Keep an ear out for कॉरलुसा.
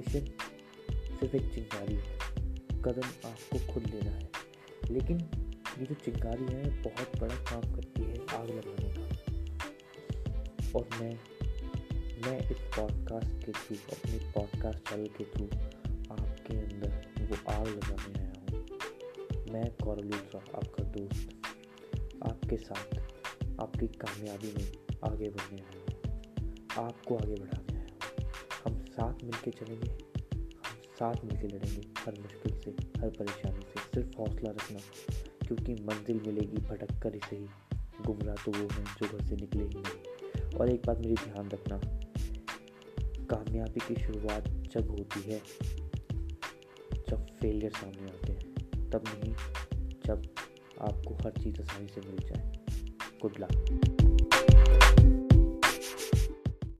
उद्देश्य सिर्फ एक चिंगारी है, कदम आपको खुद लेना है। लेकिन ये जो चिंगारी है बहुत बड़ा काम करती है आग लगाने का। और मैं इस पॉडकास्ट के थ्रू, अपने पॉडकास्ट चैनल के थ्रू आपके अंदर वो आग लगाने आया हूँ। मैं कॉरलुसा, आपका दोस्त, आपके साथ आपकी कामयाबी में आगे बढ़ने आया हूँ, आपको आगे बढ़ाने आया हूँ। हम साथ मिलके चलेंगे, हम साथ मिलके लड़ेंगे हर मुश्किल से, हर परेशानी से। सिर्फ हौसला रखना, क्योंकि मंजिल मिलेगी भटक कर ही सही, गुमराह तो वो हैं जो घर से निकले ही नहीं। और एक बात मेरी ध्यान रखना, कामयाबी की शुरुआत जब होती है जब फेलियर सामने आते हैं, तब नहीं जब आपको हर चीज़ आसानी से मिल जाए। Good luck.